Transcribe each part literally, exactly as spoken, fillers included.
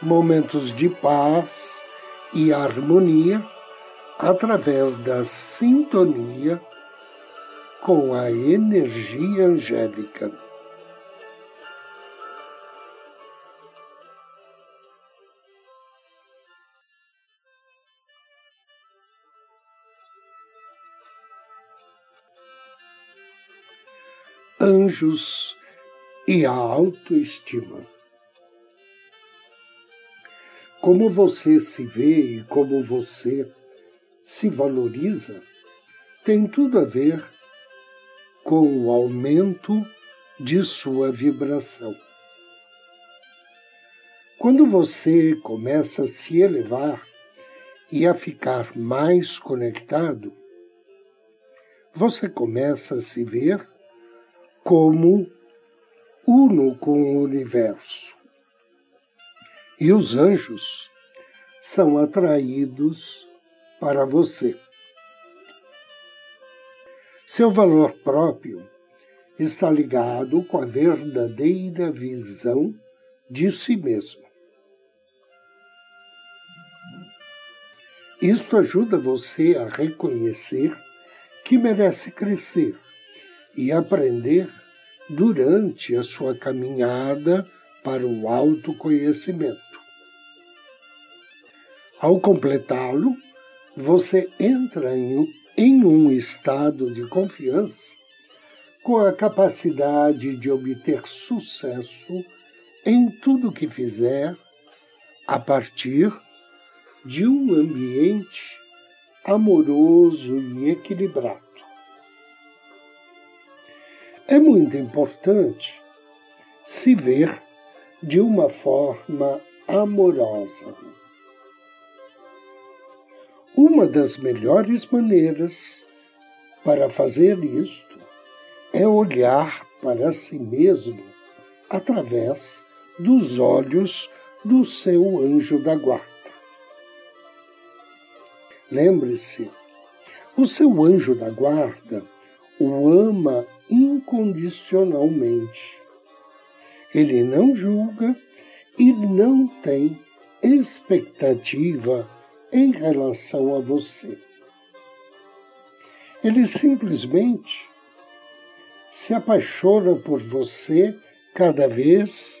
Momentos de paz e harmonia através da sintonia com a energia angélica. Anjos e a autoestima. Como você se vê e como você se valoriza tem tudo a ver com o aumento de sua vibração. Quando você começa a se elevar e a ficar mais conectado, você começa a se ver como uno com o universo. E os anjos são atraídos para você. Seu valor próprio está ligado com a verdadeira visão de si mesmo. Isto ajuda você a reconhecer que merece crescer e aprender durante a sua caminhada para o autoconhecimento. Ao completá-lo, você entra em, em um estado de confiança com a capacidade de obter sucesso em tudo que fizer a partir de um ambiente amoroso e equilibrado. É muito importante se ver de uma forma amorosa. Uma das melhores maneiras para fazer isto é olhar para si mesmo através dos olhos do seu anjo da guarda. Lembre-se, o seu anjo da guarda o ama incondicionalmente. Ele não julga e não tem expectativa em relação a você. Ele simplesmente se apaixona por você cada vez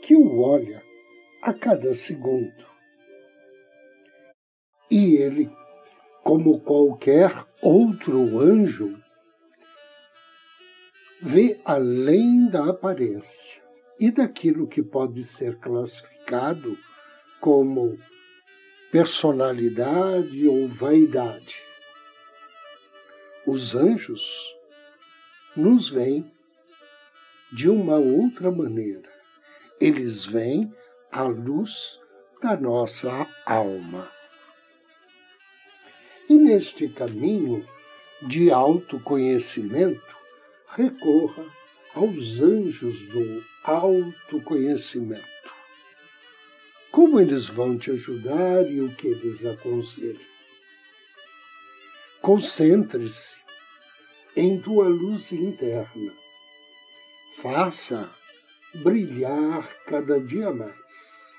que o olha, a cada segundo. E ele, como qualquer outro anjo, vê além da aparência e daquilo que pode ser classificado como personalidade ou vaidade. Os anjos nos veem de uma outra maneira. Eles veem a luz da nossa alma. E neste caminho de autoconhecimento, recorra aos anjos do autoconhecimento. Como eles vão te ajudar e o que eles aconselham? Concentre-se em tua luz interna. Faça brilhar cada dia mais.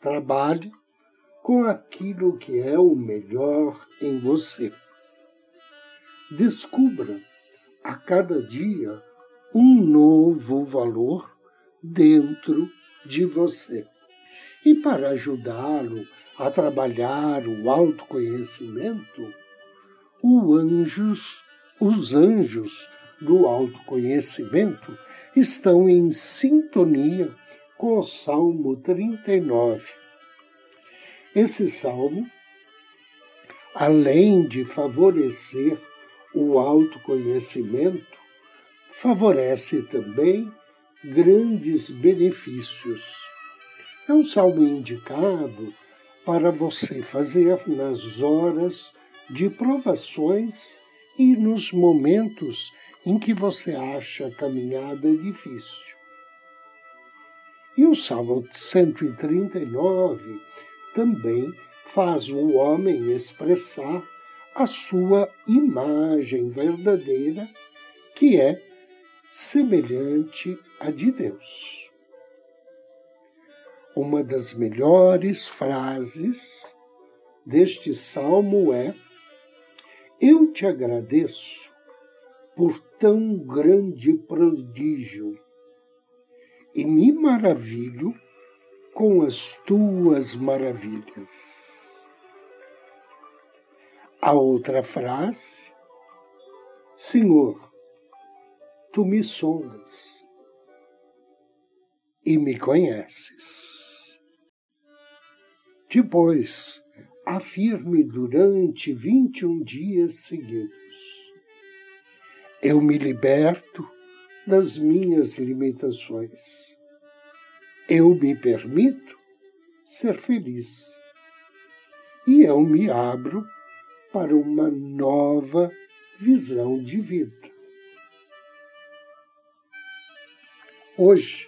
Trabalhe com aquilo que é o melhor em você. Descubra a cada dia um novo valor dentro de você. E para ajudá-lo a trabalhar o autoconhecimento, o anjos, os anjos do autoconhecimento estão em sintonia com o Salmo trinta e nove. Esse salmo, além de favorecer o autoconhecimento, favorece também grandes benefícios, É um salmo indicado para você fazer nas horas de provações e nos momentos em que você acha a caminhada difícil. E o Salmo cento e trinta e nove também faz o homem expressar a sua imagem verdadeira, que é semelhante à de Deus. Uma das melhores frases deste salmo é: eu te agradeço por tão grande prodígio e me maravilho com as tuas maravilhas. A outra frase: Senhor, tu me sondas e me conheces. Depois, afirme durante vinte e um dias seguidos: eu me liberto das minhas limitações. Eu me permito ser feliz. E eu me abro para uma nova visão de vida. Hoje,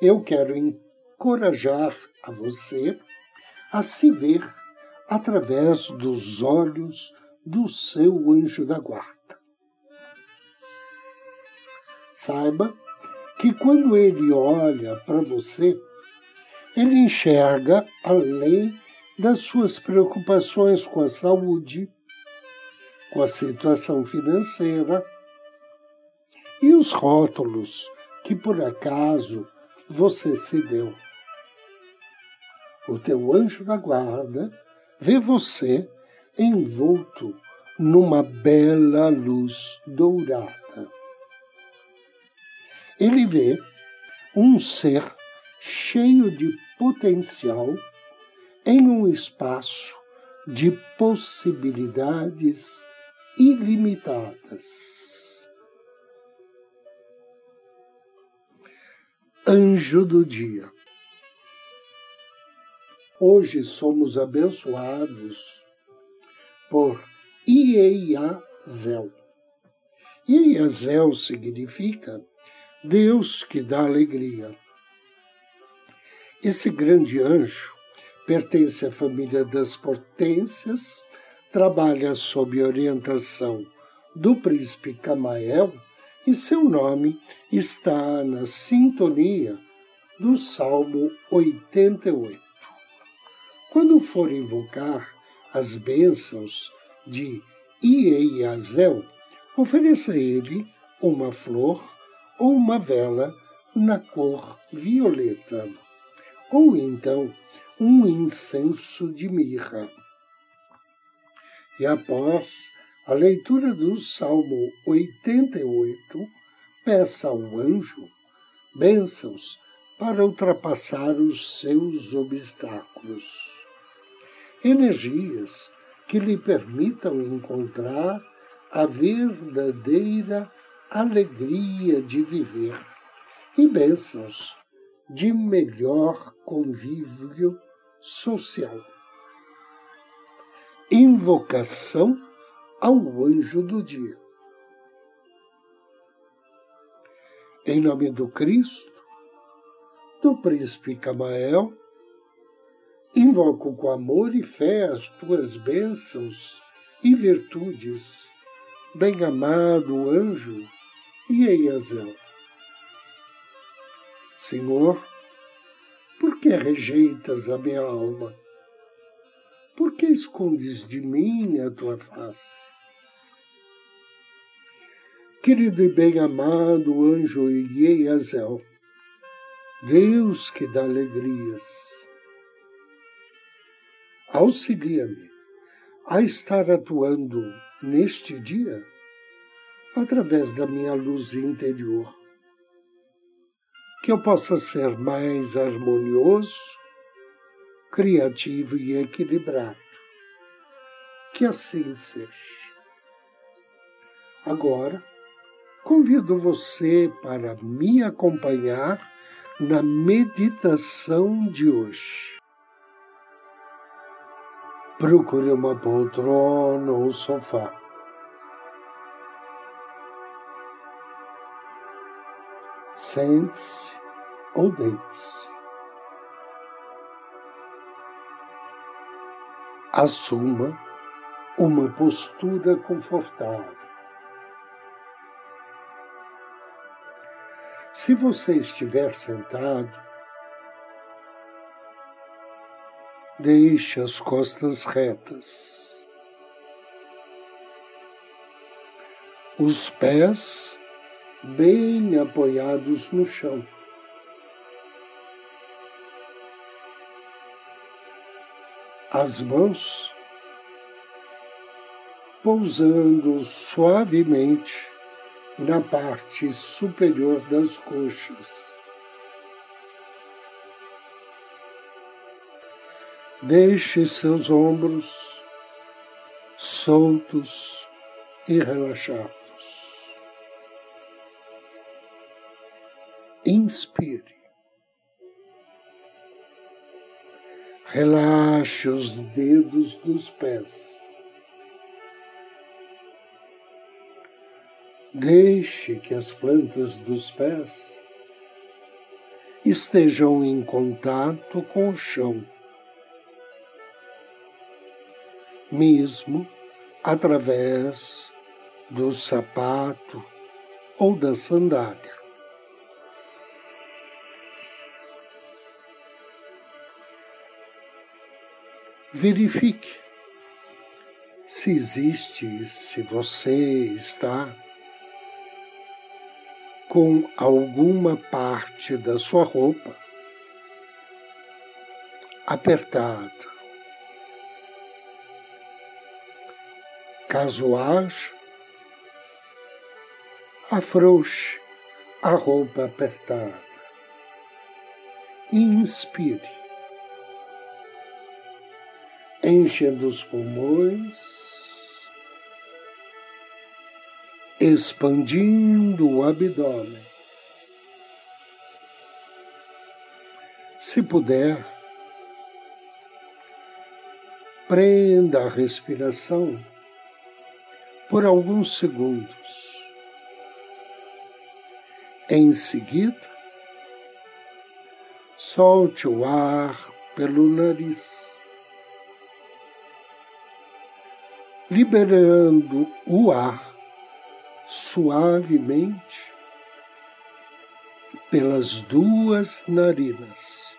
eu quero encorajar a você a se ver através dos olhos do seu anjo da guarda. Saiba que quando ele olha para você, ele enxerga além das suas preocupações com a saúde, com a situação financeira e os rótulos que por acaso você se deu. O teu anjo da guarda vê você envolto numa bela luz dourada. Ele vê um ser cheio de potencial em um espaço de possibilidades ilimitadas. Anjo do dia. Hoje somos abençoados por Ieiazel. Ieiazel significa Deus que dá alegria. Esse grande anjo pertence à família das potências, trabalha sob orientação do príncipe Camael e seu nome está na sintonia do Salmo oitenta e oito. Quando for invocar as bênçãos de Ieiazel, ofereça a ele uma flor ou uma vela na cor violeta, ou então um incenso de mirra. E após a leitura do Salmo oitenta e oito, peça ao anjo bênçãos para ultrapassar os seus obstáculos, energias que lhe permitam encontrar a verdadeira alegria de viver e bênçãos de melhor convívio social. Invocação ao anjo do dia. Em nome do Cristo, do príncipe Camael, invoco com amor e fé as tuas bênçãos e virtudes, bem-amado anjo Ieiazel. Senhor, por que rejeitas a minha alma? Por que escondes de mim a tua face? Querido e bem-amado anjo Ieiazel, Deus que dá alegrias, auxilia-me a estar atuando neste dia através da minha luz interior, que eu possa ser mais harmonioso, criativo e equilibrado. Que assim seja. Agora, convido você para me acompanhar na meditação de hoje. Procure uma poltrona ou sofá. Sente-se ou deite-se. Assuma uma postura confortável. Se você estiver sentado, deixe as costas retas. Os pés bem apoiados no chão. As mãos pousando suavemente na parte superior das coxas. Deixe seus ombros soltos e relaxados. Inspire. Relaxe os dedos dos pés. Deixe que as plantas dos pés estejam em contato com o chão, mesmo através do sapato ou da sandália. Verifique se existe, se você está com alguma parte da sua roupa apertada. Caso haja, afrouxe a roupa apertada. Inspire. Enchendo os pulmões, expandindo o abdômen. Se puder, prenda a respiração por alguns segundos. Em seguida, solte o ar pelo nariz, liberando o ar suavemente pelas duas narinas.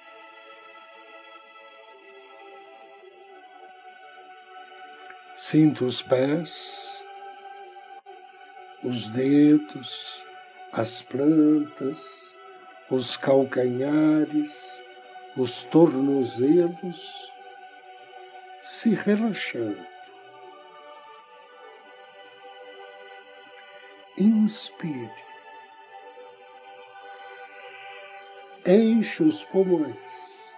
Sinta os pés, os dedos, as plantas, os calcanhares, os tornozelos se relaxando. Inspire. Enche os pulmões.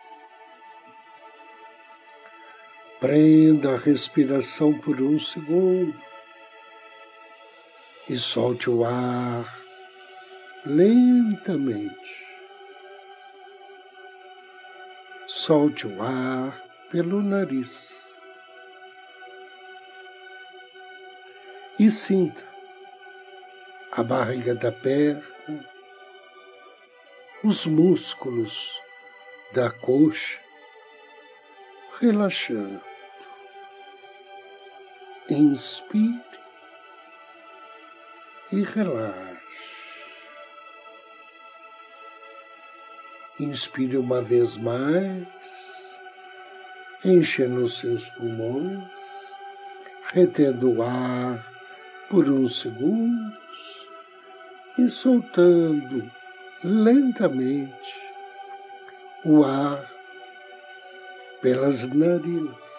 Prenda a respiração por um segundo e solte o ar lentamente. Solte o ar pelo nariz e sinta a barriga da perna, os músculos da coxa relaxando. Inspire e relaxe. Inspire uma vez mais, enchendo os seus pulmões, retendo o ar por uns segundos e soltando lentamente o ar pelas narinas.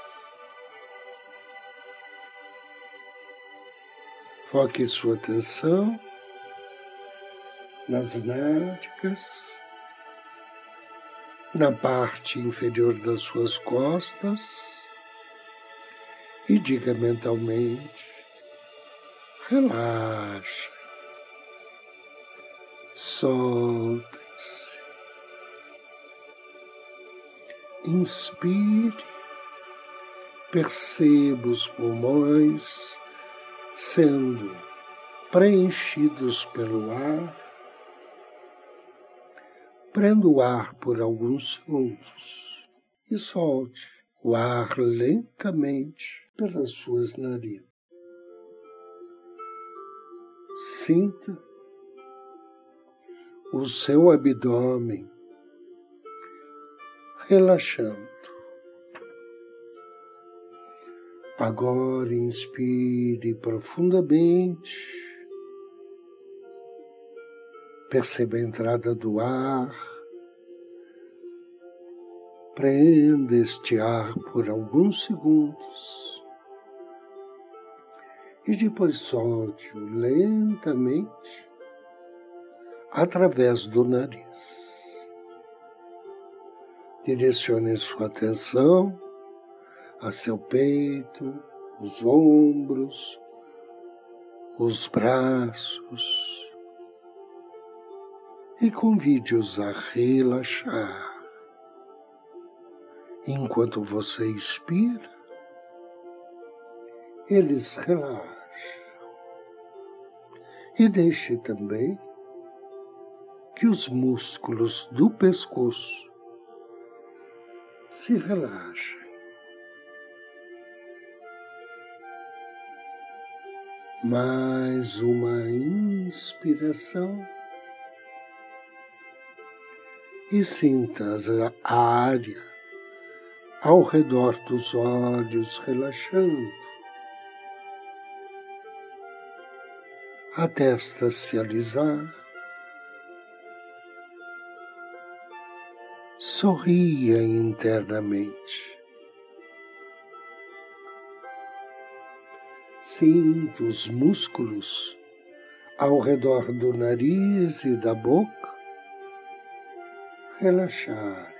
Foque sua atenção nas nádegas, na parte inferior das suas costas e diga mentalmente: relaxa. Solta-se. Inspire, perceba os pulmões sendo preenchidos pelo ar. Prenda o ar por alguns segundos e solte o ar lentamente pelas suas narinas. Sinta o seu abdômen relaxando. Agora inspire profundamente. Perceba a entrada do ar, prenda este ar por alguns segundos e depois solte-o lentamente através do nariz. Direcione sua atenção a seu peito, os ombros, os braços. E convide-os a relaxar. Enquanto você expira, eles relaxam. E deixe também que os músculos do pescoço se relaxem. Mais uma inspiração. E sinta a área ao redor dos olhos relaxando. A testa se alisar. Sorria internamente. Sinta os músculos ao redor do nariz e da boca relaxarem.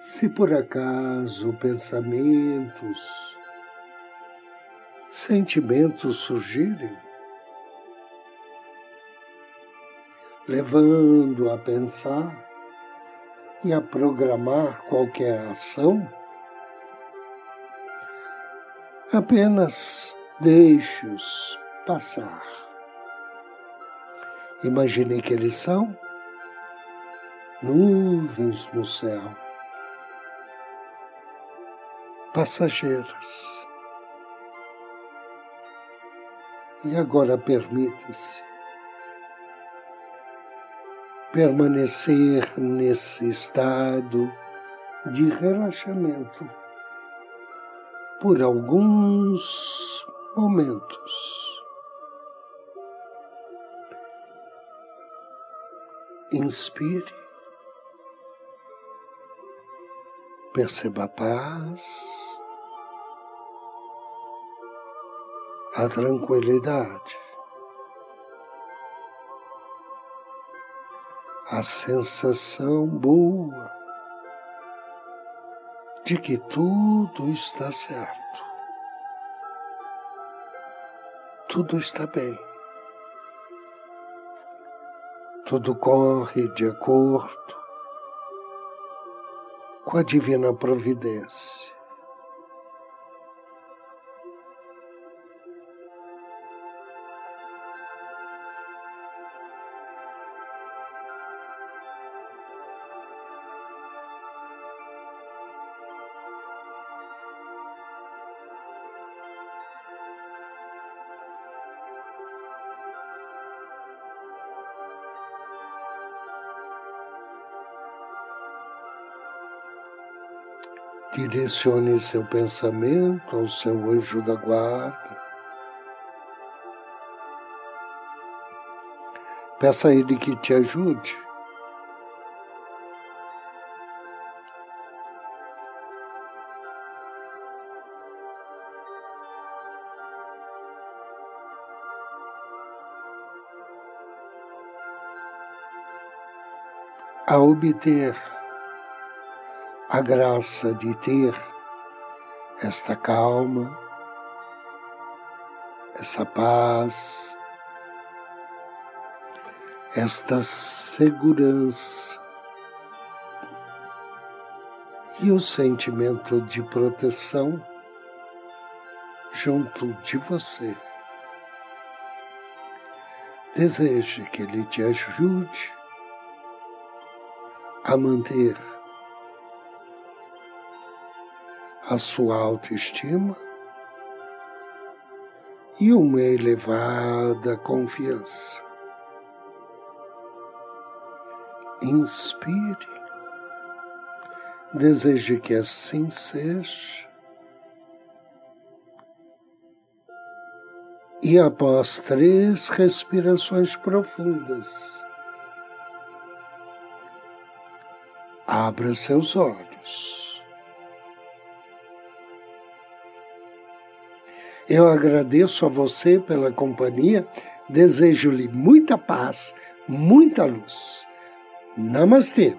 Se por acaso pensamentos, sentimentos surgirem, levando a pensar e a programar qualquer ação, apenas deixe-os passar. Imagine que eles são nuvens no céu, passageiras. E agora permita-se permanecer nesse estado de relaxamento por alguns momentos. Inspire, perceba a paz, a tranquilidade, a sensação boa de que tudo está certo, tudo está bem. Tudo corre de acordo com a divina providência. Direcione seu pensamento ao seu anjo da guarda. Peça a ele que te ajude a obter a graça de ter esta calma, essa paz, esta segurança e o sentimento de proteção junto de você. Deseje que ele te ajude a manter a sua autoestima e uma elevada confiança. Inspire, deseje que assim seja e após três respirações profundas, abra seus olhos. Eu agradeço a você pela companhia, desejo-lhe muita paz, muita luz. Namastê!